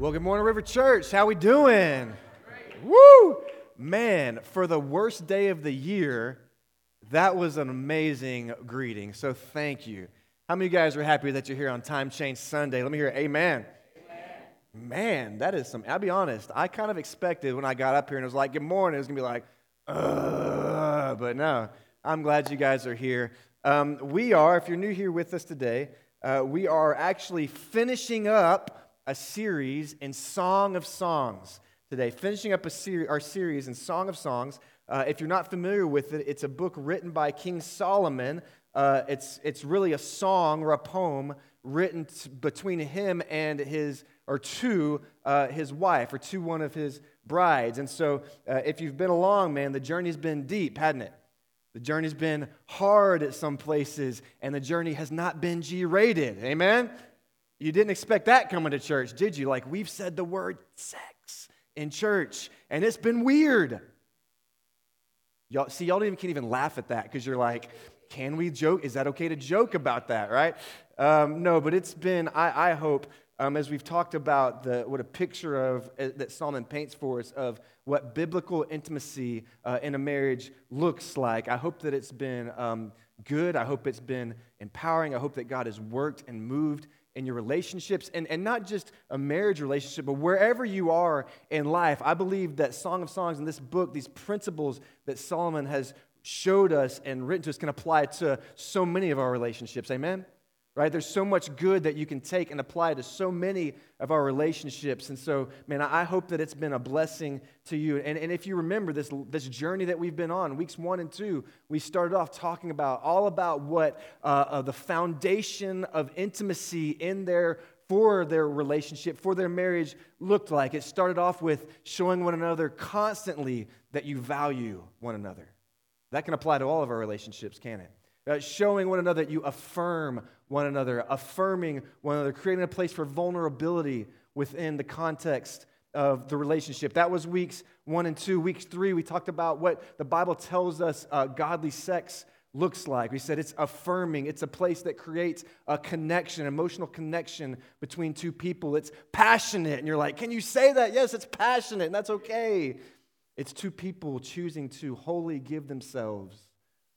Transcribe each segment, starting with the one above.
Well, good morning, River Church. How we doing? Great. Woo! Man, for the worst day of the year, that was an amazing greeting, so thank you. How many of you guys are happy that you're here on Time Change Sunday? Let me hear amen. Amen. Man, that is some. I'll be honest, I kind of expected when I got up here and it was like, good morning, it was going to be like, but no, I'm glad you guys are here. We are, if you're new here with us today, we are actually finishing up a series in Song of Songs today, finishing up our series in Song of Songs. If you're not familiar with it, it's a book written by King Solomon. It's really a song or a poem written between him and his wife or to one of his brides. And so if you've been along, man, the journey's been deep, hadn't it? The journey's been hard at some places, and the journey has not been G-rated. Amen? You didn't expect that coming to church, did you? Like, we've said the word sex in church, and it's been weird. Y'all can't even laugh at that because you're like, can we joke? Is that okay to joke about that, right? No, but it's been, I hope, as we've talked about what a picture of that Solomon paints for us of what biblical intimacy in a marriage looks like, I hope that it's been good. I hope it's been empowering. I hope that God has worked and moved in your relationships, and not just a marriage relationship, but wherever you are in life. I believe that Song of Songs and this book, these principles that Solomon has showed us and written to us can apply to so many of our relationships, amen? Right? There's so much good that you can take and apply to so many of our relationships, and so, man, I hope that it's been a blessing to you, and if you remember this journey that we've been on, weeks 1 and 2, we started off talking about what the foundation of intimacy for their relationship, for their marriage looked like. It started off with showing one another constantly that you value one another. That can apply to all of our relationships, can't it? Showing one another that you affirm one another, affirming one another, creating a place for vulnerability within the context of the relationship. That was weeks 1 and 2. Weeks 3, we talked about what the Bible tells us godly sex looks like. We said it's affirming. It's a place that creates a connection, emotional connection between two people. It's passionate. And you're like, can you say that? Yes, it's passionate, and that's okay. It's two people choosing to wholly give themselves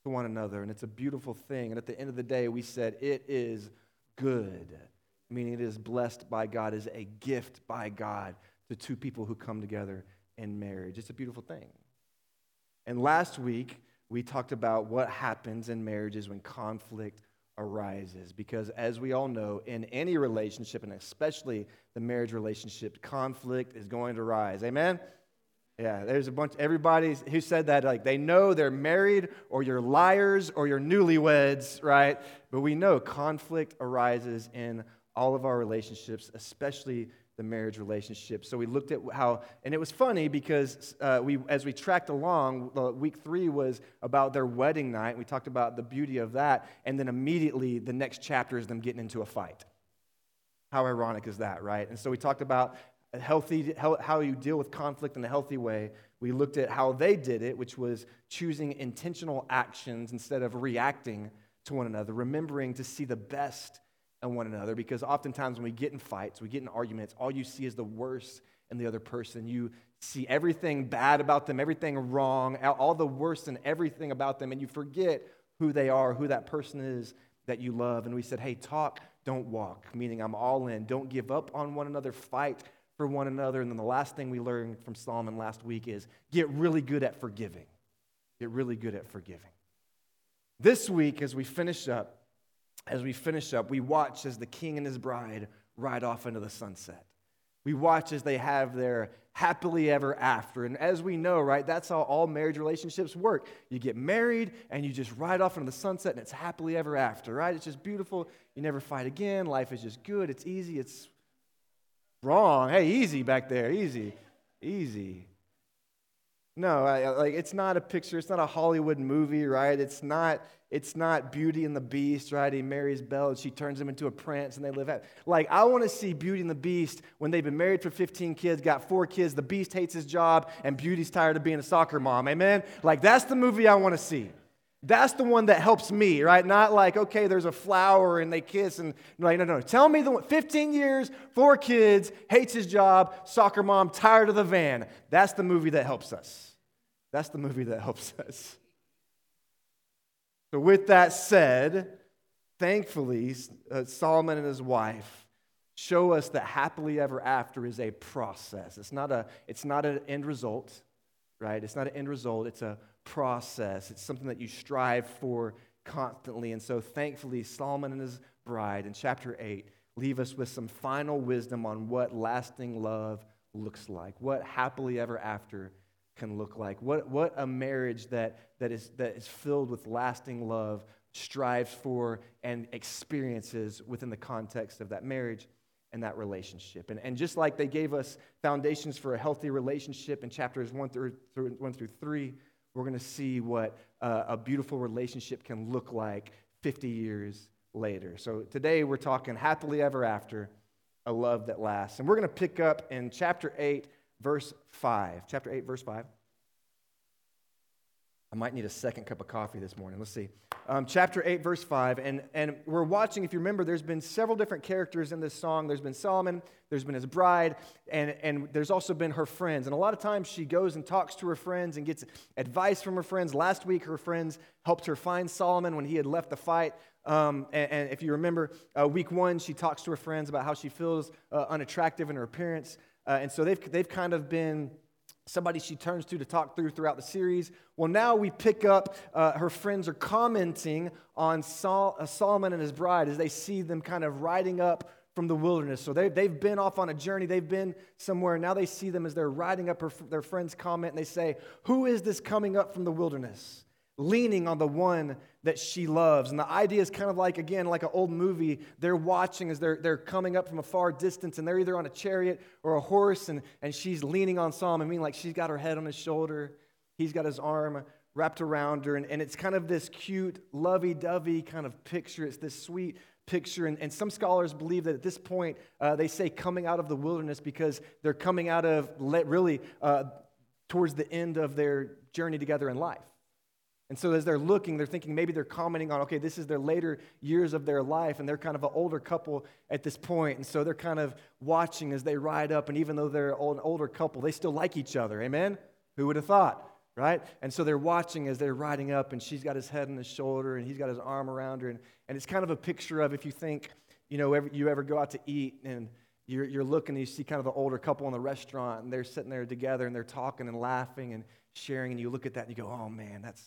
to one another, and it's a beautiful thing. And at the end of the day, we said it is good, meaning it is blessed by God, is a gift by God to two people who come together in marriage. It's a beautiful thing. And last week, we talked about what happens in marriages when conflict arises, because as we all know, in any relationship, and especially the marriage relationship, conflict is going to rise. Amen? Yeah, there's everybody who said that, like, they know they're married, or you're liars, or you're newlyweds, right? But we know conflict arises in all of our relationships, especially the marriage relationship. So we looked at how, and it was funny because as we tracked along, week 3 was about their wedding night. We talked about the beauty of that, and then immediately the next chapter is them getting into a fight. How ironic is that, right? And so we talked about how you deal with conflict in a healthy way. We looked at how they did it, which was choosing intentional actions instead of reacting to one another, remembering to see the best in one another, because oftentimes when we get in fights, we get in arguments, all you see is the worst in the other person. You see everything bad about them, everything wrong, all the worst and everything about them, and you forget who they are, who that person is that you love. And we said, hey, talk, don't walk, meaning I'm all in. Don't give up on one another, fight for one another. And then the last thing we learned from Solomon last week is get really good at forgiving. Get really good at forgiving. This week, as we finish up, we watch as the king and his bride ride off into the sunset. We watch as they have their happily ever after. And as we know, right, that's how all marriage relationships work. You get married, and you just ride off into the sunset, and it's happily ever after, right? It's just beautiful. You never fight again. Life is just good. It's easy. It's wrong. Hey, easy back there. Easy. Easy. No, it's not a picture. It's not a Hollywood movie, right? It's not Beauty and the Beast, right? He marries Belle, and she turns him into a prince, and they live happy. Like, I want to see Beauty and the Beast when they've been married for 15 kids, got 4 kids, the Beast hates his job, and Beauty's tired of being a soccer mom, amen? Like, that's the movie I want to see. That's the one that helps me, right? Not like, okay, there's a flower and they kiss and like, no. Tell me the one, 15 years, 4 kids, hates his job, soccer mom, tired of the van. That's the movie that helps us. That's the movie that helps us. So with that said, thankfully, Solomon and his wife show us that happily ever after is a process. It's not an end result, right? It's not an end result. It's a process. It's something that you strive for constantly. And so thankfully, Solomon and his bride in chapter 8 leave us with some final wisdom on what lasting love looks like, what happily ever after can look like, what a marriage that is filled with lasting love strives for and experiences within the context of that marriage and that relationship. And just like they gave us foundations for a healthy relationship in chapters 1 through 3, we're going to see what a beautiful relationship can look like 50 years later. So today we're talking happily ever after, a love that lasts. And we're going to pick up in chapter 8, verse 5. Chapter 8, verse 5. I might need a second cup of coffee this morning. Let's see. Chapter 8, verse 5. And we're watching, if you remember, there's been several different characters in this song. There's been Solomon, there's been his bride, and there's also been her friends. And a lot of times she goes and talks to her friends and gets advice from her friends. Last week, her friends helped her find Solomon when he had left the fight. And if you remember, week 1, she talks to her friends about how she feels unattractive in her appearance. And so they've kind of been somebody she turns to talk throughout the series. Well, now we pick up, her friends are commenting on Solomon and his bride as they see them kind of riding up from the wilderness. So they've been off on a journey. They've been somewhere. Now they see them as they're riding up. Their friends comment and they say, "Who is this coming up from the wilderness, leaning on the one that she loves?" And the idea is kind of like, again, like an old movie. They're watching as they're coming up from a far distance, and they're either on a chariot or a horse, and she's leaning on Solomon, meaning like she's got her head on his shoulder. He's got his arm wrapped around her, and it's kind of this cute, lovey-dovey kind of picture. It's this sweet picture, and some scholars believe that at this point, they say coming out of the wilderness because they're coming out of, really, towards the end of their journey together in life. And so as they're looking, they're thinking maybe they're commenting on, okay, this is their later years of their life, and they're kind of an older couple at this point. And so they're kind of watching as they ride up, and even though they're an older couple, they still like each other. Amen? Who would have thought, right? And so they're watching as they're riding up, and she's got his head on his shoulder, and he's got his arm around her. And it's kind of a picture of, if you think, you know, you ever go out to eat, and you're looking, and you see kind of an older couple in the restaurant, and they're sitting there together, and they're talking and laughing and sharing, and you look at that, and you go, oh, man, that's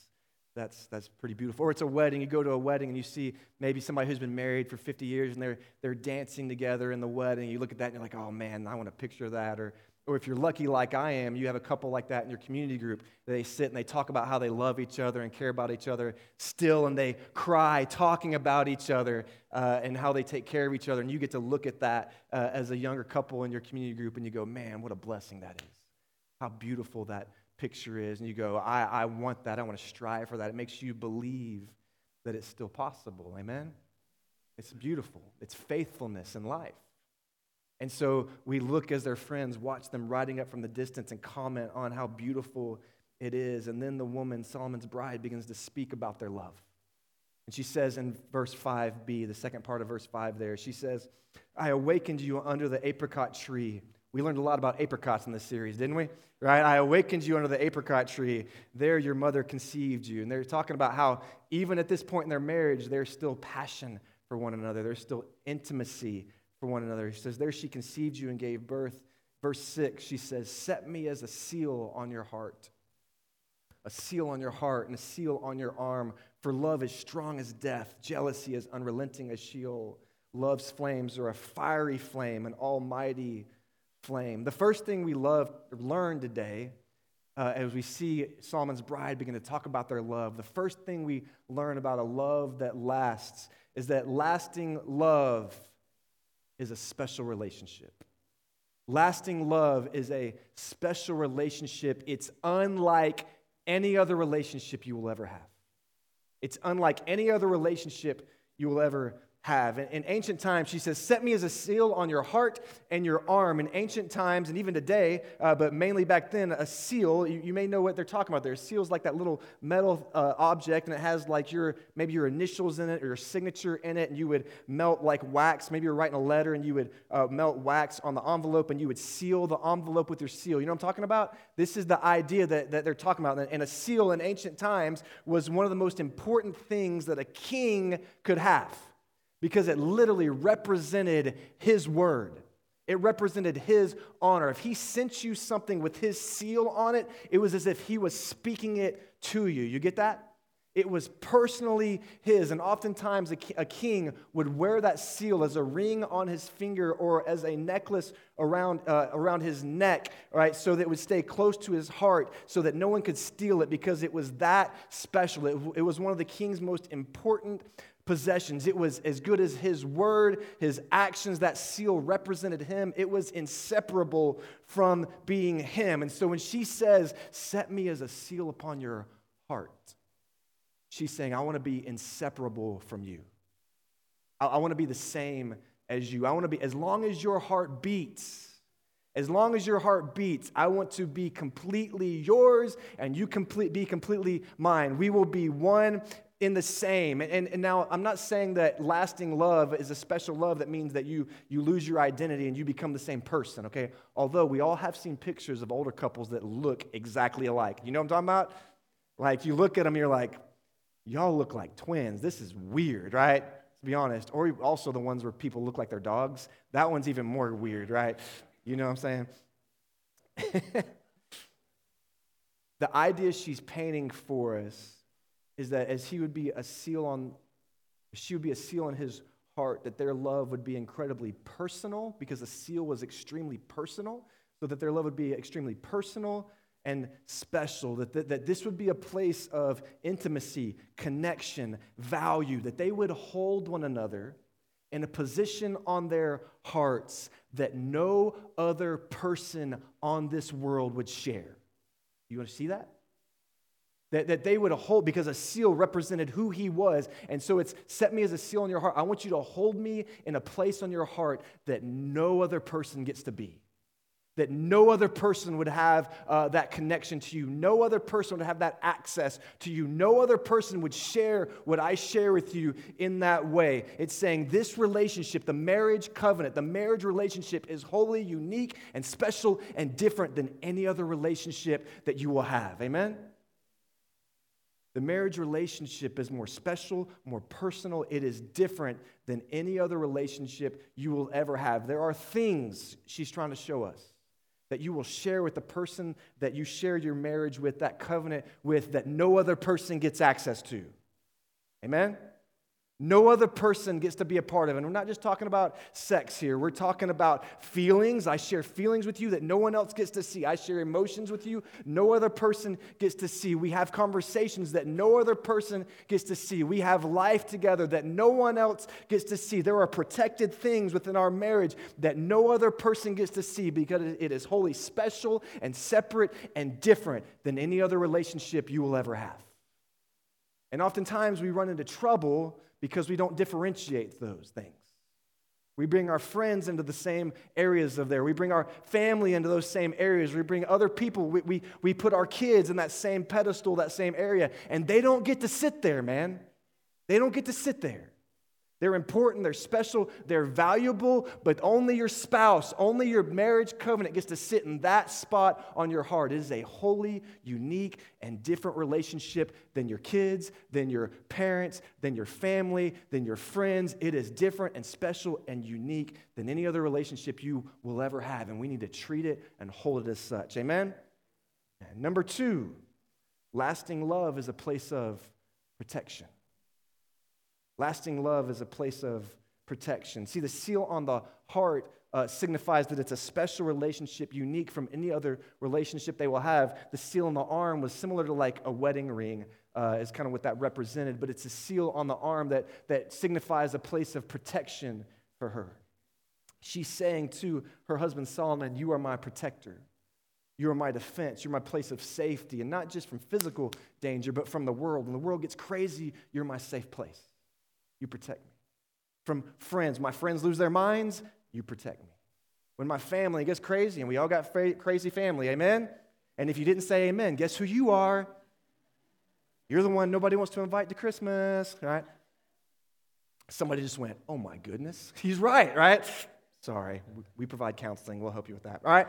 pretty beautiful. Or it's a wedding. You go to a wedding and you see maybe somebody who's been married for 50 years and they're dancing together in the wedding. You look at that and you're like, oh man, I want a picture of that. Or if you're lucky like I am, you have a couple like that in your community group. They sit and they talk about how they love each other and care about each other still, and they cry talking about each other and how they take care of each other. And you get to look at that as a younger couple in your community group and you go, man, what a blessing that is. How beautiful that picture is, and you go, I want that. I want to strive for that. It makes you believe that it's still possible. Amen? It's beautiful. It's faithfulness in life. And so we look as their friends, watch them riding up from the distance and comment on how beautiful it is. And then the woman, Solomon's bride, begins to speak about their love. And she says in verse 5b, the second part of verse 5 there, she says, "I awakened you under the apricot tree." We learned a lot about apricots in this series, didn't we? Right? I awakened you under the apricot tree. There your mother conceived you. And they're talking about how even at this point in their marriage, there's still passion for one another. There's still intimacy for one another. She says, there she conceived you and gave birth. Verse 6, she says, "Set me as a seal on your heart. A seal on your heart and a seal on your arm. For love is strong as death. Jealousy is unrelenting as Sheol. Love's flames are a fiery flame, an almighty flame." The first thing we learn today, as we see Solomon's bride begin to talk about their love, the first thing we learn about a love that lasts is that lasting love is a special relationship. Lasting love is a special relationship. It's unlike any other relationship you will ever have. It's unlike any other relationship you will ever have. In ancient times, she says, set me as a seal on your heart and your arm. In ancient times, and even today, but mainly back then, a seal, you may know what they're talking about there. A seal's like that little metal object, and it has like maybe your initials in it or your signature in it, and you would melt like wax. Maybe you're writing a letter, and you would melt wax on the envelope, and you would seal the envelope with your seal. You know what I'm talking about? This is the idea that they're talking about. And a seal in ancient times was one of the most important things that a king could have, because it literally represented his word. It represented his honor. If he sent you something with his seal on it, it was as if he was speaking it to you. You get that? It was personally his, and oftentimes a king would wear that seal as a ring on his finger or as a necklace around his neck, right? So that it would stay close to his heart so that no one could steal it, because it was that special. It was one of the king's most important possessions. It was as good as his word, his actions. That seal represented him. It was inseparable from being him. And so when she says, set me as a seal upon your heart, she's saying, I want to be inseparable from you. I want to be the same as you. I want to be, as long as your heart beats, as long as your heart beats, I want to be completely yours and you be completely mine. We will be one in the same. And now, I'm not saying that lasting love is a special love that means that you lose your identity and you become the same person, okay? Although we all have seen pictures of older couples that look exactly alike. You know what I'm talking about? Like, you look at them, you're like, y'all look like twins. This is weird, right? To be honest. Or also the ones where people look like their dogs. That one's even more weird, right? You know what I'm saying? The idea she's painting for us is that as she would be a seal on his heart, that their love would be incredibly personal, because a seal was extremely personal, so that their love would be extremely personal and special, that this would be a place of intimacy, connection, value, that they would hold one another in a position on their hearts that no other person on this world would share. You want to see that? That they would hold, because a seal represented who he was. And so it's, set me as a seal on your heart. I want you to hold me in a place on your heart that no other person gets to be. That no other person would have that connection to you. No other person would have that access to you. No other person would share what I share with you in that way. It's saying this relationship, the marriage covenant, the marriage relationship is wholly unique and special and different than any other relationship that you will have. Amen? The marriage relationship is more special, more personal. It is different than any other relationship you will ever have. There are things she's trying to show us that you will share with the person that you share your marriage with, that covenant with, that no other person gets access to. Amen? No other person gets to be a part of it. And we're not just talking about sex here. We're talking about feelings. I share feelings with you that no one else gets to see. I share emotions with you no other person gets to see. We have conversations that no other person gets to see. We have life together that no one else gets to see. There are protected things within our marriage that no other person gets to see, because it is wholly special and separate and different than any other relationship you will ever have. And oftentimes we run into trouble because we don't differentiate those things. We bring our friends into the same areas of there. We bring our family into those same areas. We bring other people. We put our kids in that same pedestal, that same area. And they don't get to sit there, man. They don't get to sit there. They're important, they're special, they're valuable, but only your spouse, only your marriage covenant gets to sit in that spot on your heart. It is a wholly unique and different relationship than your kids, than your parents, than your family, than your friends. It is different and special and unique than any other relationship you will ever have, and we need to treat it and hold it as such. Amen? And number two, lasting love is a place of protection. Lasting love is a place of protection. See, the seal on the heart signifies that it's a special relationship, unique from any other relationship they will have. The seal on the arm was similar to like a wedding ring, is kind of what that represented, but it's a seal on the arm that signifies a place of protection for her. She's saying to her husband Solomon, you are my protector. You are my defense. You're my place of safety, and not just from physical danger, but from the world. When the world gets crazy, you're my safe place. You protect me. from friends. My friends lose their minds, you protect me. When my family gets crazy, and we all got crazy family, amen? And if you didn't say amen, guess who you are? You're the one nobody wants to invite to Christmas, right? Somebody just went, oh my goodness, he's right? Sorry, we provide counseling, we'll help you with that, all right?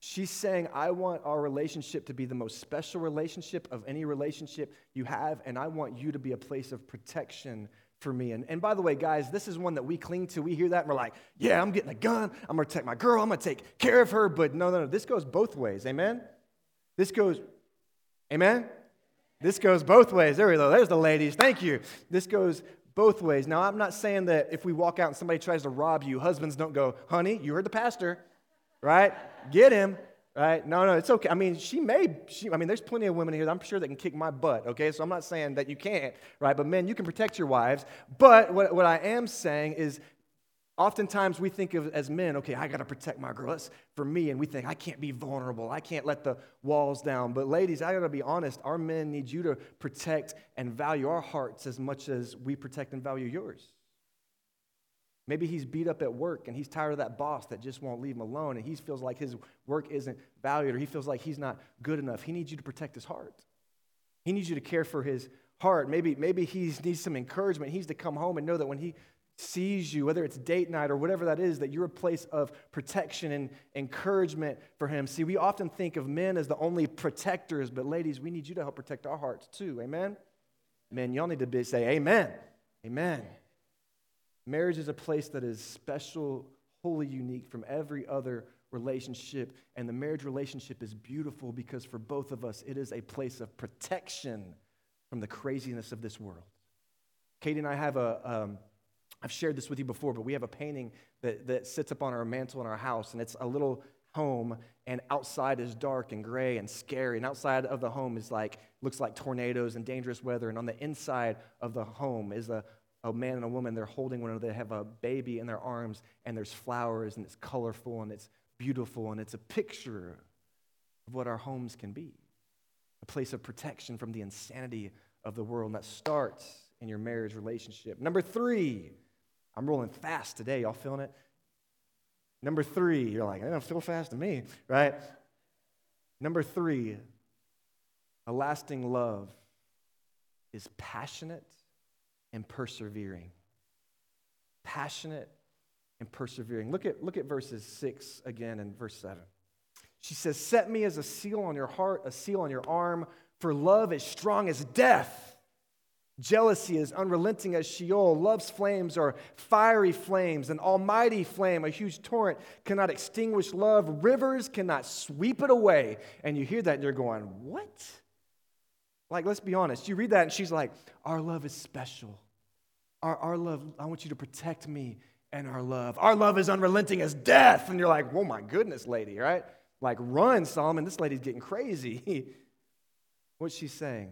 She's saying, I want our relationship to be the most special relationship of any relationship you have, and I want you to be a place of protection for me. And by the way, guys, this is one that we cling to. We hear that and we're like, yeah, I'm getting a gun. I'm going to protect my girl. I'm going to take care of her. But no. This goes both ways. Amen? This goes both ways. There we go. There's the ladies. Thank you. This goes both ways. Now, I'm not saying that if we walk out and somebody tries to rob you, husbands don't go, honey, you heard the pastor, right? Get him, right? No, it's okay. I mean, there's plenty of women here that I'm sure that can kick my butt, okay? So I'm not saying that you can't, right? But men, you can protect your wives. But what I am saying is oftentimes we think of as men, okay, I got to protect my girl. That's for me. And we think, I can't be vulnerable. I can't let the walls down. But ladies, I got to be honest. Our men need you to protect and value our hearts as much as we protect and value yours. Maybe he's beat up at work, and he's tired of that boss that just won't leave him alone, and he feels like his work isn't valued, or he feels like he's not good enough. He needs you to protect his heart. He needs you to care for his heart. Maybe he needs some encouragement. He needs to come home and know that when he sees you, whether it's date night or whatever that is, that you're a place of protection and encouragement for him. See, we often think of men as the only protectors, but ladies, we need you to help protect our hearts too. Amen? Men, y'all need to say amen. Amen. Marriage is a place that is special, wholly unique from every other relationship, and the marriage relationship is beautiful because for both of us, it is a place of protection from the craziness of this world. Katie and I have I've shared this with you before, but we have a painting that sits up on our mantle in our house, and it's a little home, and outside is dark and gray and scary, and outside of the home looks like tornadoes and dangerous weather, and on the inside of the home is a man and a woman. They're holding one another. They have a baby in their arms, and there's flowers, and it's colorful, and it's beautiful, and it's a picture of what our homes can be, a place of protection from the insanity of the world, and that starts in your marriage relationship. Number three, I'm rolling fast today. Y'all feeling it? Number three, you're like, I don't feel fast to me, right? Number three, a lasting love is passionate and persevering. Passionate and persevering. Look at verses 6 again and verse 7. She says, set me as a seal on your heart, a seal on your arm, for love is strong as death. Jealousy is unrelenting as Sheol. Love's flames are fiery flames, an almighty flame, a huge torrent cannot extinguish love. Rivers cannot sweep it away. And you hear that and you're going, what? Like, let's be honest. You read that and she's like, our love is special. Our love, I want you to protect me and our love. Our love is unrelenting as death. And you're like, whoa, my goodness, lady, right? Like, run, Solomon. This lady's getting crazy. What's she saying?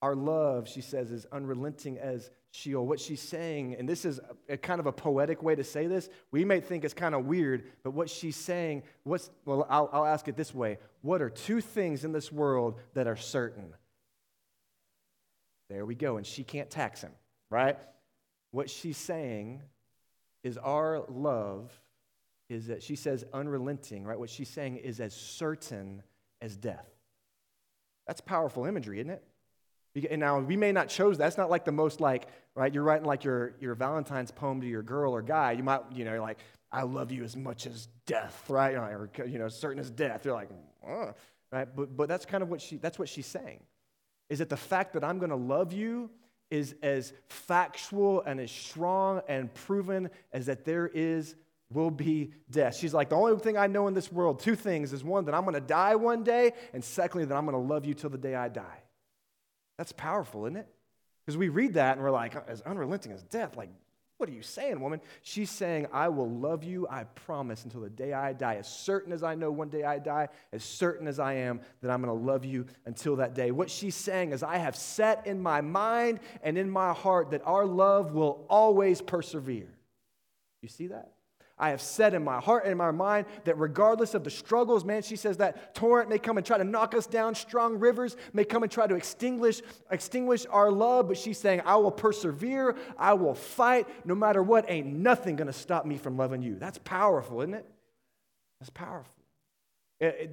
Our love, she says, is unrelenting as Sheol. What she's saying, and this is a kind of a poetic way to say this. We may think it's kind of weird, but what she's saying, I'll ask it this way. What are two things in this world that are certain? There we go, and she can't tax him, right? What she's saying is our love is that she says unrelenting, right? What she's saying is as certain as death. That's powerful imagery, isn't it? And now, we may not chose that. That's not like the most like, right? You're writing like your Valentine's poem to your girl or guy. You might, you're like, I love you as much as death, right? Or, certain as death. You're like, ugh, right? But that's kind of that's what she's saying, is that the fact that I'm going to love you is as factual and as strong and proven as that there will be death. She's like, the only thing I know in this world, two things, is one, that I'm going to die one day, and secondly, that I'm going to love you till the day I die. That's powerful, isn't it? Because we read that and we're like, as unrelenting as death, like, what are you saying, woman? She's saying, I will love you, I promise, until the day I die. As certain as I know one day I die, as certain as I am that I'm going to love you until that day. What she's saying is, I have set in my mind and in my heart that our love will always persevere. You see that? I have said in my heart and in my mind that regardless of the struggles, man, she says that torrent may come and try to knock us down, strong rivers may come and try to extinguish our love, but she's saying, I will persevere, I will fight, no matter what, ain't nothing going to stop me from loving you. That's powerful, isn't it? That's powerful.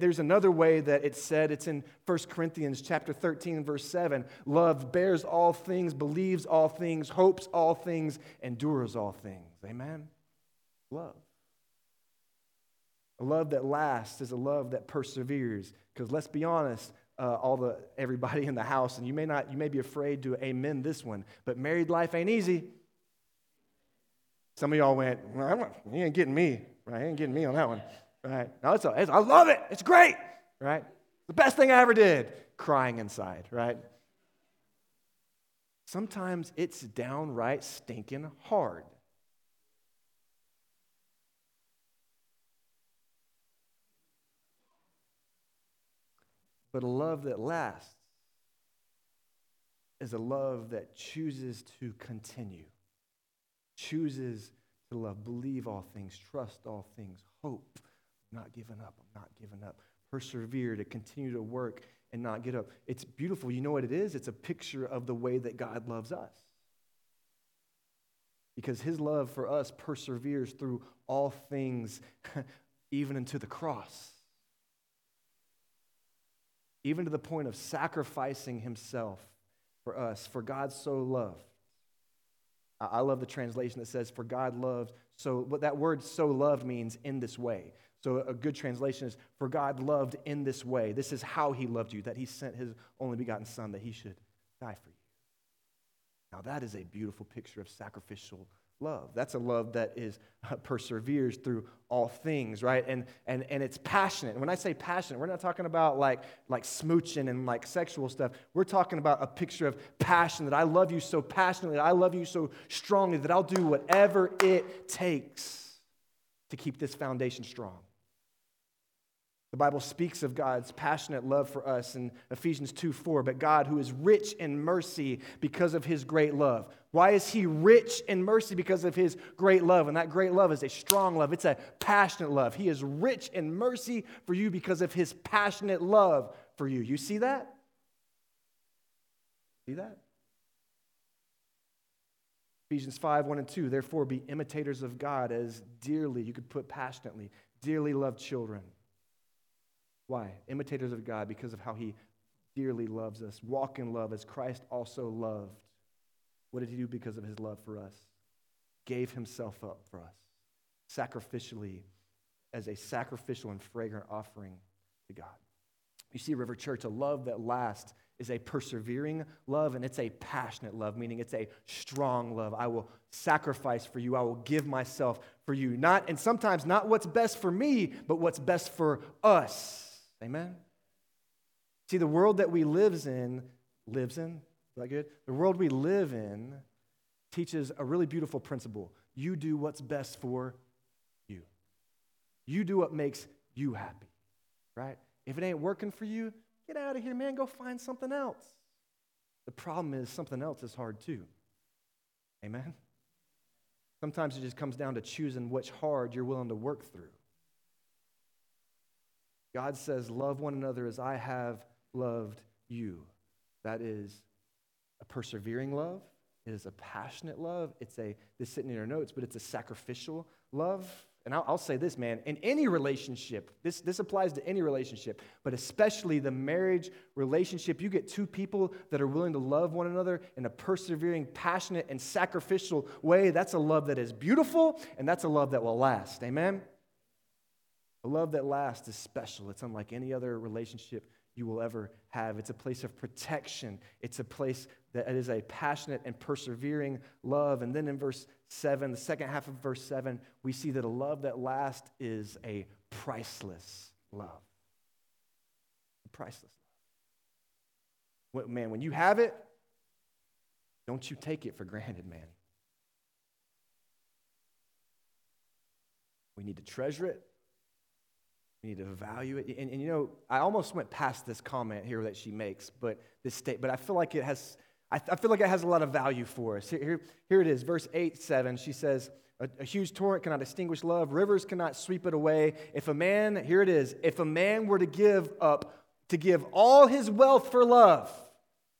There's another way that it's said. It's in 1 Corinthians chapter 13, verse 7. Love bears all things, believes all things, hopes all things, endures all things. Amen? Love. A love that lasts is a love that perseveres. Because let's be honest, everybody in the house, and you may be afraid to amen this one, but married life ain't easy. Some of y'all went, you ain't getting me, right? You ain't getting me on that one. Right? No, I love it. It's great. Right? The best thing I ever did. Crying inside. Right? Sometimes it's downright stinking hard. But a love that lasts is a love that chooses to continue, chooses to love, believe all things, trust all things, hope. Not giving up. I'm not giving up. Persevere to continue to work and not get up. It's beautiful. You know what it is? It's a picture of the way that God loves us. Because his love for us perseveres through all things, even into the cross. Even to the point of sacrificing himself for us. For God so loved. I love the translation that says, for God loved. So what that word so loved means in this way. So a good translation is, for God loved in this way. This is how he loved you, that he sent his only begotten son, that he should die for you. Now that is a beautiful picture of sacrificial love. That's a love that is perseveres through all things, right? And it's passionate. And when I say passionate, we're not talking about like smooching and like sexual stuff. We're talking about a picture of passion, that I love you so passionately, that I love you so strongly, that I'll do whatever it takes to keep this foundation strong. The Bible speaks of God's passionate love for us in Ephesians 2:4, but God, who is rich in mercy because of his great love. Why is he rich in mercy? Because of his great love. And that great love is a strong love. It's a passionate love. He is rich in mercy for you because of his passionate love for you. You see that? See that? Ephesians 5:1-2, therefore be imitators of God as dearly, you could put passionately, dearly loved children. Why? Imitators of God because of how he dearly loves us. Walk in love as Christ also loved. What did he do because of his love for us? Gave himself up for us. Sacrificially, as a sacrificial and fragrant offering to God. You see, River Church, a love that lasts is a persevering love, and it's a passionate love, meaning it's a strong love. I will sacrifice for you. I will give myself for you. Not, and sometimes not what's best for me, but what's best for us. Amen? See, the world that we live in, is that good? The world we live in teaches a really beautiful principle. You do what's best for you. You do what makes you happy, right? If it ain't working for you, get out of here, man. Go find something else. The problem is something else is hard too. Amen? Sometimes it just comes down to choosing which hard you're willing to work through. God says, love one another as I have loved you. That is a persevering love. It is a passionate love. This is sitting in our notes, but it's a sacrificial love. And I'll say this, man, in any relationship, this applies to any relationship, but especially the marriage relationship, you get two people that are willing to love one another in a persevering, passionate, and sacrificial way. That's a love that is beautiful, and that's a love that will last. Amen? A love that lasts is special. It's unlike any other relationship you will ever have. It's a place of protection. It's a place that is a passionate and persevering love. And then in verse 7, the second half of verse 7, we see that a love that lasts is a priceless love. A priceless love. Man, when you have it, don't you take it for granted, man. We need to treasure it. We need to value it. And I almost went past this comment here that she makes, but I feel like it has I feel like it has a lot of value for us. Here it is, verse 8-7. She says, a huge torrent cannot extinguish love. Rivers cannot sweep it away. If a man were to give all his wealth for love,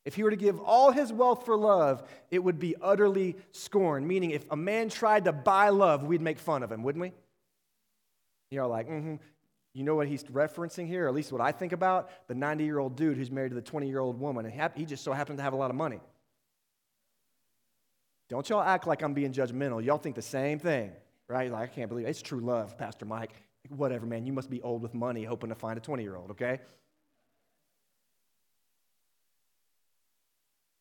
if he were to give all his wealth for love, it would be utterly scorned. Meaning, if a man tried to buy love, we'd make fun of him, wouldn't we? You're like, mm-hmm. You know what he's referencing here, or at least what I think about? The 90-year-old dude who's married to the 20-year-old woman, and he just so happens to have a lot of money. Don't y'all act like I'm being judgmental. Y'all think the same thing, right? You're like, I can't believe it. It's true love, Pastor Mike. Whatever, man. You must be old with money hoping to find a 20-year-old, okay?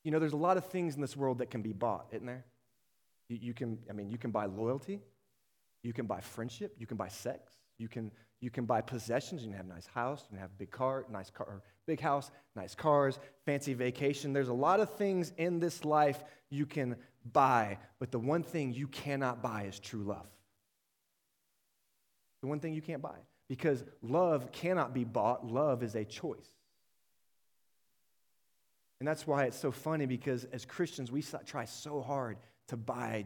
You know, there's a lot of things in this world that can be bought, isn't there? You can buy loyalty. You can buy friendship. You can buy sex. You can buy possessions. You can have a nice house. You can have a nice car, or big house, nice cars, fancy vacation. There's a lot of things in this life you can buy, but the one thing you cannot buy is true love. The one thing you can't buy, because love cannot be bought. Love is a choice. And that's why it's so funny, because as Christians, we try so hard to buy,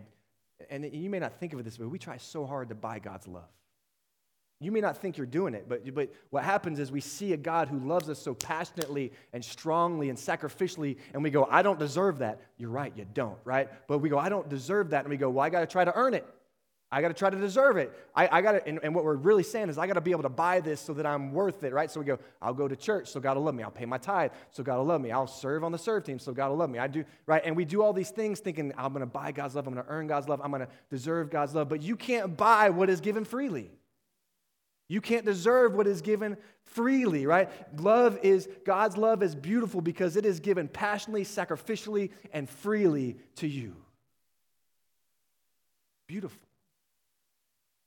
and you may not think of it this way, we try so hard to buy God's love. You may not think you're doing it, but what happens is we see a God who loves us so passionately and strongly and sacrificially, and we go, I don't deserve that. You're right, you don't, right? But we go, I don't deserve that, and we go, well, I got to try to earn it. I got to try to deserve it. And what we're really saying is, I got to be able to buy this so that I'm worth it, right? So we go, I'll go to church, so God will love me. I'll pay my tithe, so God will love me. I'll serve on the serve team, so God will love me. I do, right? And we do all these things thinking, I'm going to buy God's love. I'm going to earn God's love. I'm going to deserve God's love. But you can't buy what is given freely. You can't deserve what is given freely, right? God's love is beautiful because it is given passionately, sacrificially, and freely to you. Beautiful.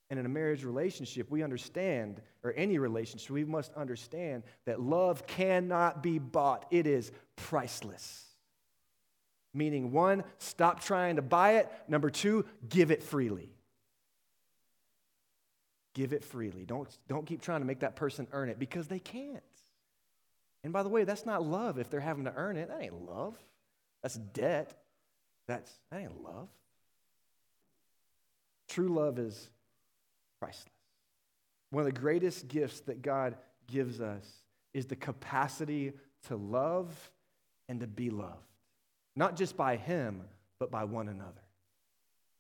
And in a marriage relationship, we understand, or any relationship, we must understand that love cannot be bought. It is priceless. Meaning, 1, stop trying to buy it. 2, give it freely. Give it freely. Don't keep trying to make that person earn it, because they can't. And by the way, that's not love if they're having to earn it. That ain't love. That's debt. That ain't love. True love is priceless. One of the greatest gifts that God gives us is the capacity to love and to be loved. Not just by Him, but by one another.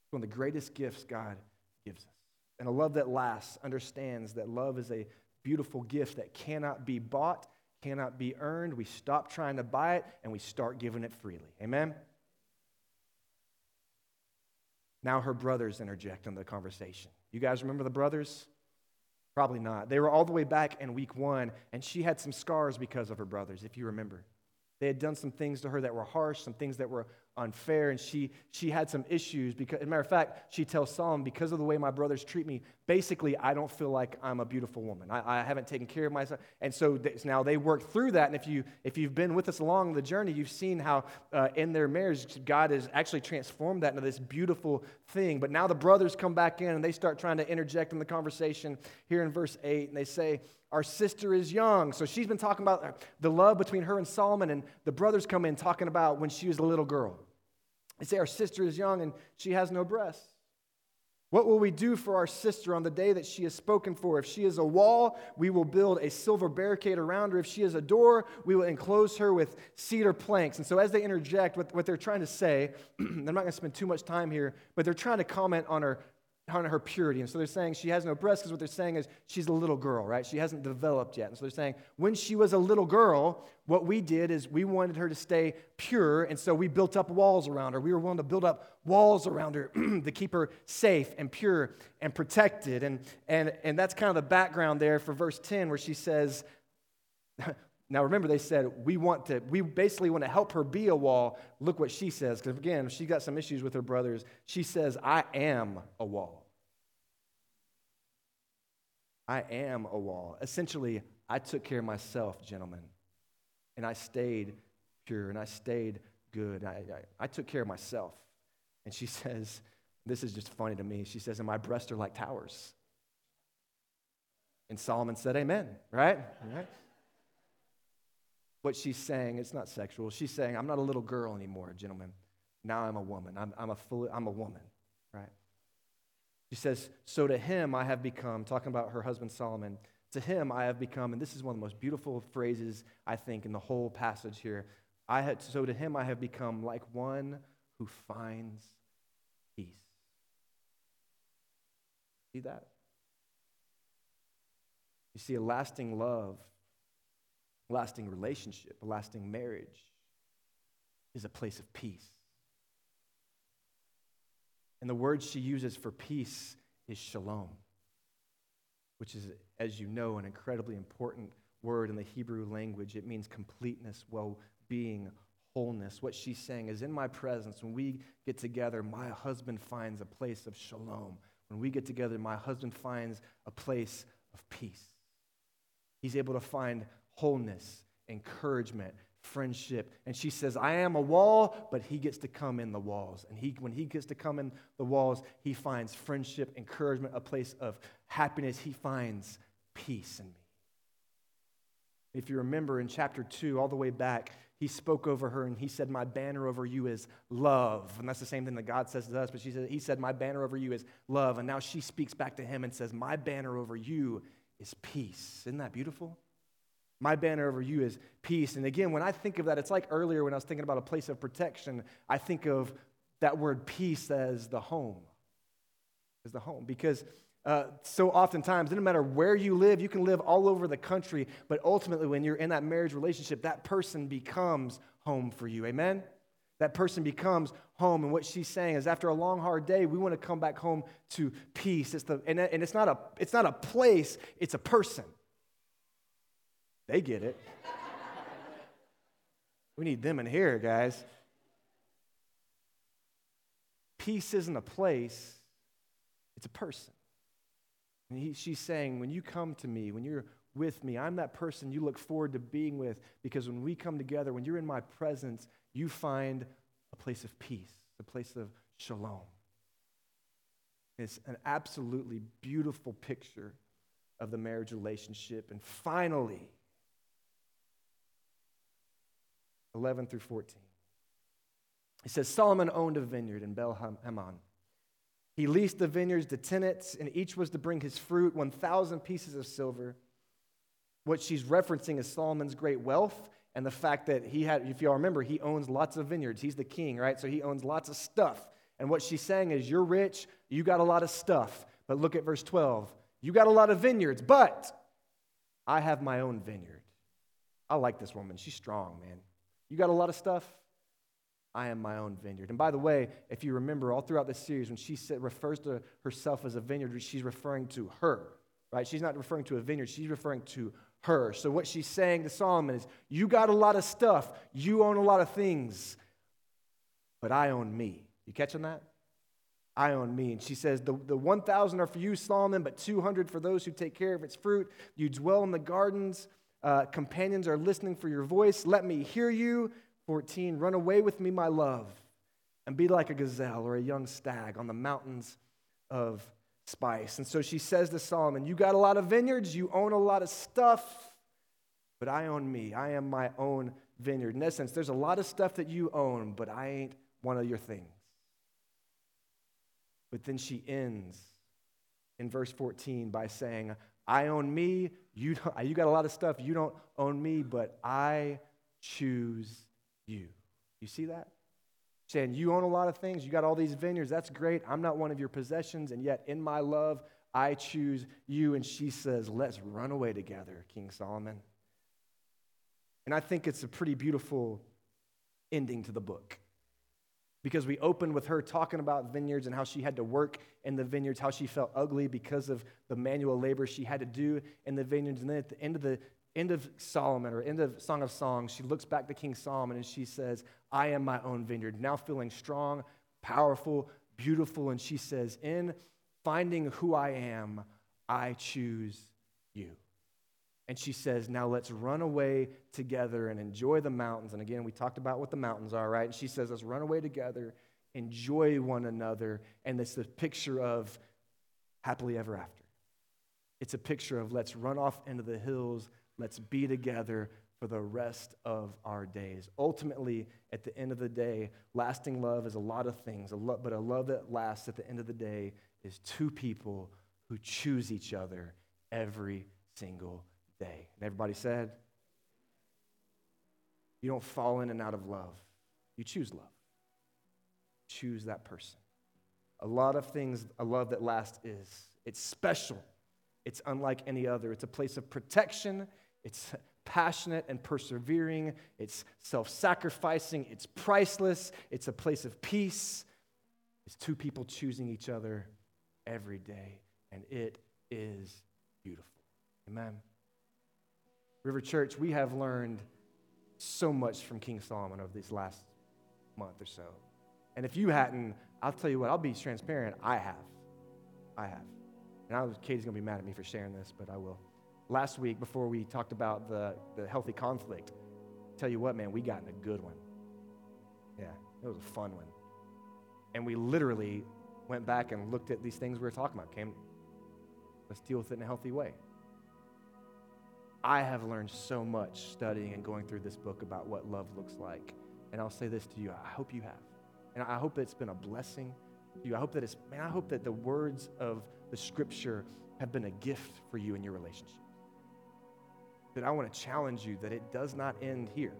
It's one of the greatest gifts God gives us. And a love that lasts understands that love is a beautiful gift that cannot be bought, cannot be earned. We stop trying to buy it, and we start giving it freely. Amen? Now her brothers interject in the conversation. You guys remember the brothers? Probably not. They were all the way back in week 1, and she had some scars because of her brothers, if you remember. They had done some things to her that were harsh, some things that were unfair, and she had some issues. Because, as a matter of fact, she tells Solomon, because of the way my brothers treat me, basically I don't feel like I'm a beautiful woman. I haven't taken care of myself. And so now they work through that, and if you've been with us along the journey, you've seen how in their marriage, God has actually transformed that into this beautiful thing. But now the brothers come back in, and they start trying to interject in the conversation here in verse 8, and they say, our sister is young. So she's been talking about the love between her and Solomon, and the brothers come in talking about when she was a little girl. They say, our sister is young and she has no breasts. What will we do for our sister on the day that she is spoken for? If she is a wall, we will build a silver barricade around her. If she is a door, we will enclose her with cedar planks. And so as they interject, what they're trying to say, I'm not going to spend too much time here, but they're trying to comment on her purity. And so they're saying she has no breasts, because what they're saying is she's a little girl, right? She hasn't developed yet. And so they're saying, when she was a little girl, what we did is we wanted her to stay pure, and so we built up walls around her. We were willing to build up walls around her to keep her safe and pure and protected. And that's kind of the background there for verse 10, where she says, now remember, they said, we basically want to help her be a wall. Look what she says, because again, she got some issues with her brothers. She says, I am a wall. I am a wall. Essentially, I took care of myself, gentlemen, and I stayed pure, and I stayed good. I took care of myself. And she says, this is just funny to me, she says, and my breasts are like towers. And Solomon said, amen, right? what she's saying, it's not sexual. She's saying, I'm not a little girl anymore, gentlemen. Now I'm a woman. I'm a woman, right? She says, so to him I have become, talking about her husband Solomon, to him I have become, and this is one of the most beautiful phrases, I think, in the whole passage here. So to him I have become like one who finds peace. See that? You see a lasting love, a lasting relationship, a lasting marriage is a place of peace. And the word she uses for peace is shalom, which is, as you know, an incredibly important word in the Hebrew language. It means completeness, well-being, wholeness. What she's saying is, in my presence, when we get together, my husband finds a place of shalom. When we get together, my husband finds a place of peace. He's able to find wholeness, encouragement, friendship. And she says, I am a wall, but he gets to come in the walls. And when he gets to come in the walls, he finds friendship, encouragement, a place of happiness. He finds peace in me. If you remember in chapter 2, all the way back, he spoke over her and he said, my banner over you is love. And that's the same thing that God says to us, but he said, my banner over you is love. And now she speaks back to him and says, my banner over you is peace. Isn't that beautiful? My banner over you is peace. And again, when I think of that, it's like earlier when I was thinking about a place of protection, I think of that word peace as the home. As the home. Because so oftentimes, it doesn't matter where you live, you can live all over the country, but ultimately when you're in that marriage relationship, that person becomes home for you. Amen? That person becomes home, and what she's saying is, after a long, hard day, we want to come back home to peace. It's not a place, it's a person. They get it. We need them in here, guys. Peace isn't a place, it's a person. And she's saying, when you come to me, when you're with me, I'm that person you look forward to being with, because when we come together, when you're in my presence, you find a place of peace, a place of shalom. It's an absolutely beautiful picture of the marriage relationship. And finally, 11 through 14. It says, Solomon owned a vineyard in Bel-Haman. He leased the vineyards to tenants, and each was to bring his fruit, 1,000 pieces of silver. What she's referencing is Solomon's great wealth, and the fact that he had, if y'all remember, he owns lots of vineyards. He's the king, right? So he owns lots of stuff. And what she's saying is, you're rich, you got a lot of stuff. But look at verse 12. You got a lot of vineyards, but I have my own vineyard. I like this woman. She's strong, man. You got a lot of stuff? I am my own vineyard. And by the way, if you remember, all throughout this series, when she refers to herself as a vineyard, she's referring to her, right? She's not referring to a vineyard. She's referring to her. So what she's saying to Solomon is, you got a lot of stuff, you own a lot of things, but I own me. You catching that? I own me. And she says, the 1,000 are for you, Solomon, but 200 for those who take care of its fruit. You dwell in the gardens. Companions are listening for your voice. Let me hear you. 14, run away with me, my love, and be like a gazelle or a young stag on the mountains of spice. And so she says to Solomon, you got a lot of vineyards, you own a lot of stuff, but I own me. I am my own vineyard. In essence, there's a lot of stuff that you own, but I ain't one of your things. But then she ends in verse 14 by saying, I own me, you got a lot of stuff, you don't own me, but I choose you. You see that? Saying, you own a lot of things, you got all these vineyards, that's great, I'm not one of your possessions, and yet in my love, I choose you. And she says, let's run away together, King Solomon. And I think it's a pretty beautiful ending to the book. Because we opened with her talking about vineyards and how she had to work in the vineyards, how she felt ugly because of the manual labor she had to do in the vineyards. And then at the end of Solomon, or end of Song of Songs, she looks back to King Solomon and she says, I am my own vineyard, now feeling strong, powerful, beautiful. And she says, in finding who I am, I choose you. And she says, now let's run away together and enjoy the mountains. And again, we talked about what the mountains are, right? And she says, let's run away together, enjoy one another. And it's a picture of happily ever after. It's a picture of let's run off into the hills, let's be together, for the rest of our days. Ultimately, at the end of the day, lasting love is a lot of things, but a love that lasts at the end of the day is two people who choose each other every single day. And everybody said, you don't fall in and out of love. You choose love. Choose that person. A lot of things a love that lasts is. It's special. It's unlike any other. It's a place of protection. It's passionate and persevering. It's self-sacrificing. It's priceless. It's a place of peace. It's two people choosing each other every day, and it is beautiful. Amen. River Church, we have learned so much from King Solomon over these last month or so. And if you hadn't, I'll tell you what, I'll be transparent. I have. Katie's going to be mad at me for sharing this, but I will. Last week, before we talked about the healthy conflict, tell you what, man, we got in a good one. Yeah, it was a fun one. And we literally went back and looked at these things we were talking about. Let's deal with it in a healthy way. I have learned so much studying and going through this book about what love looks like. And I'll say this to you, I hope you have. And I hope it's been a blessing to you. I hope that the words of the scripture have been a gift for you in your relationship. That I want to challenge you that it does not end here,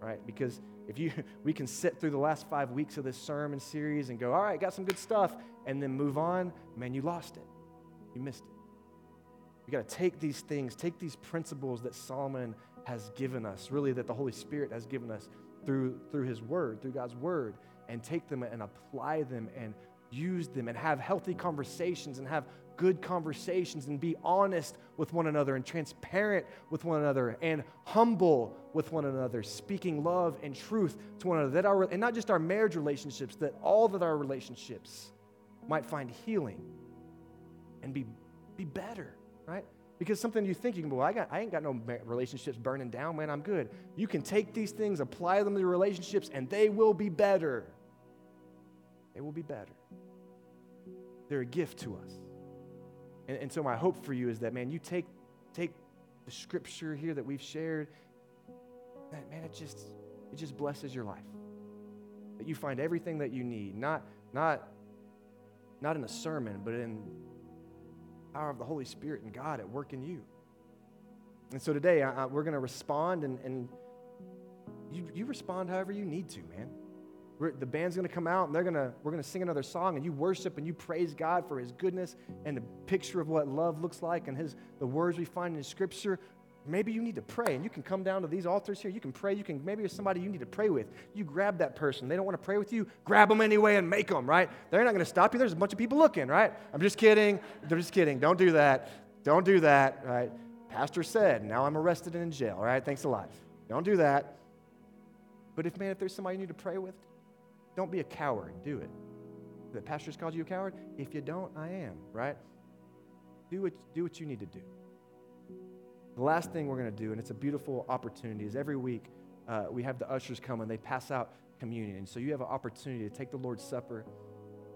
right? Because we can sit through the last 5 weeks of this sermon series and go, all right, got some good stuff, and then move on, man, you lost it. You missed it. You got to take these things, take these principles that Solomon has given us, really that the Holy Spirit has given us through his word, through God's word, and take them and apply them and use them and have healthy conversations and have good conversations and be honest with one another and transparent with one another and humble with one another, speaking love and truth to one another, and not just our marriage relationships, that all that our relationships might find healing and be better, right? Because something you think you can be, well, I ain't got no relationships burning down, man, I'm good. You can take these things, apply them to your relationships, and they will be better. They will be better. They're a gift to us. And so my hope for you is that, man, you take the scripture here that we've shared, that, man, it just blesses your life. That you find everything that you need, not in a sermon, but in the power of the Holy Spirit and God at work in you. And so today, we're going to respond, and you respond however you need to, man. The band's going to come out, and we're going to sing another song, and you worship and you praise God for his goodness and the picture of what love looks like and the words we find in Scripture. Maybe you need to pray, and you can come down to these altars here. You can pray. Maybe there's somebody you need to pray with. You grab that person. They don't want to pray with you. Grab them anyway and make them, right? They're not going to stop you. There's a bunch of people looking, right? I'm just kidding. They're just kidding. Don't do that. Don't do that, right? Pastor said, now I'm arrested and in jail, all right? Thanks a lot. Don't do that. But if there's somebody you need to pray with, don't be a coward. Do it. The pastor's called you a coward. If you don't, I am, right? Do what you need to do. The last thing we're going to do, and it's a beautiful opportunity, is every week we have the ushers come and they pass out communion. So you have an opportunity to take the Lord's Supper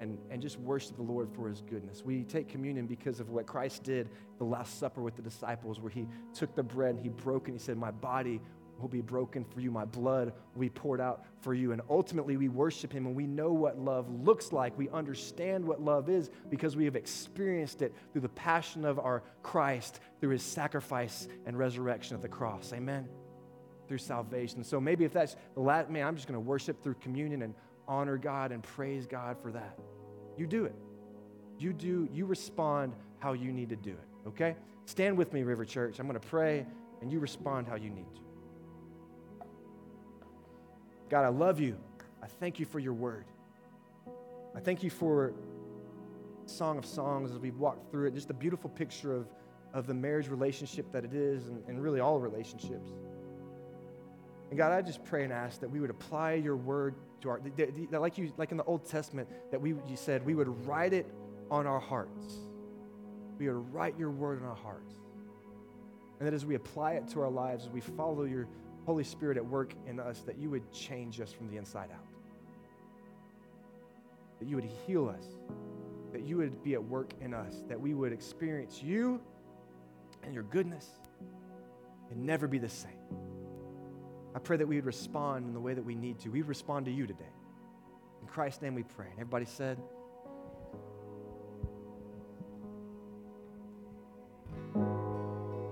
and just worship the Lord for his goodness. We take communion because of what Christ did at the Last Supper with the disciples, where he took the bread and he broke it and he said, my body will be broken for you. My blood will be poured out for you. And ultimately, we worship him, and we know what love looks like. We understand what love is because we have experienced it through the passion of our Christ, through his sacrifice and resurrection of the cross. Amen? Through salvation. So maybe if that's the last, man, I'm just going to worship through communion and honor God and praise God for that. You do it. You respond how you need to do it, okay? Stand with me, River Church. I'm going to pray, and you respond how you need to. God, I love you. I thank you for your word. I thank you for Song of Songs as we've walked through it, just a beautiful picture of the marriage relationship that it is and really all relationships. And God, I just pray and ask that we would apply your word to our, that like in the Old Testament, that you said we would write it on our hearts. We would write your word on our hearts. And that as we apply it to our lives, as we follow your Holy Spirit at work in us, that you would change us from the inside out, that you would heal us, that you would be at work in us, that we would experience you and your goodness and never be the same. I pray that we would respond in the way that we need to. We'd respond to you today. In Christ's name we pray. And everybody said...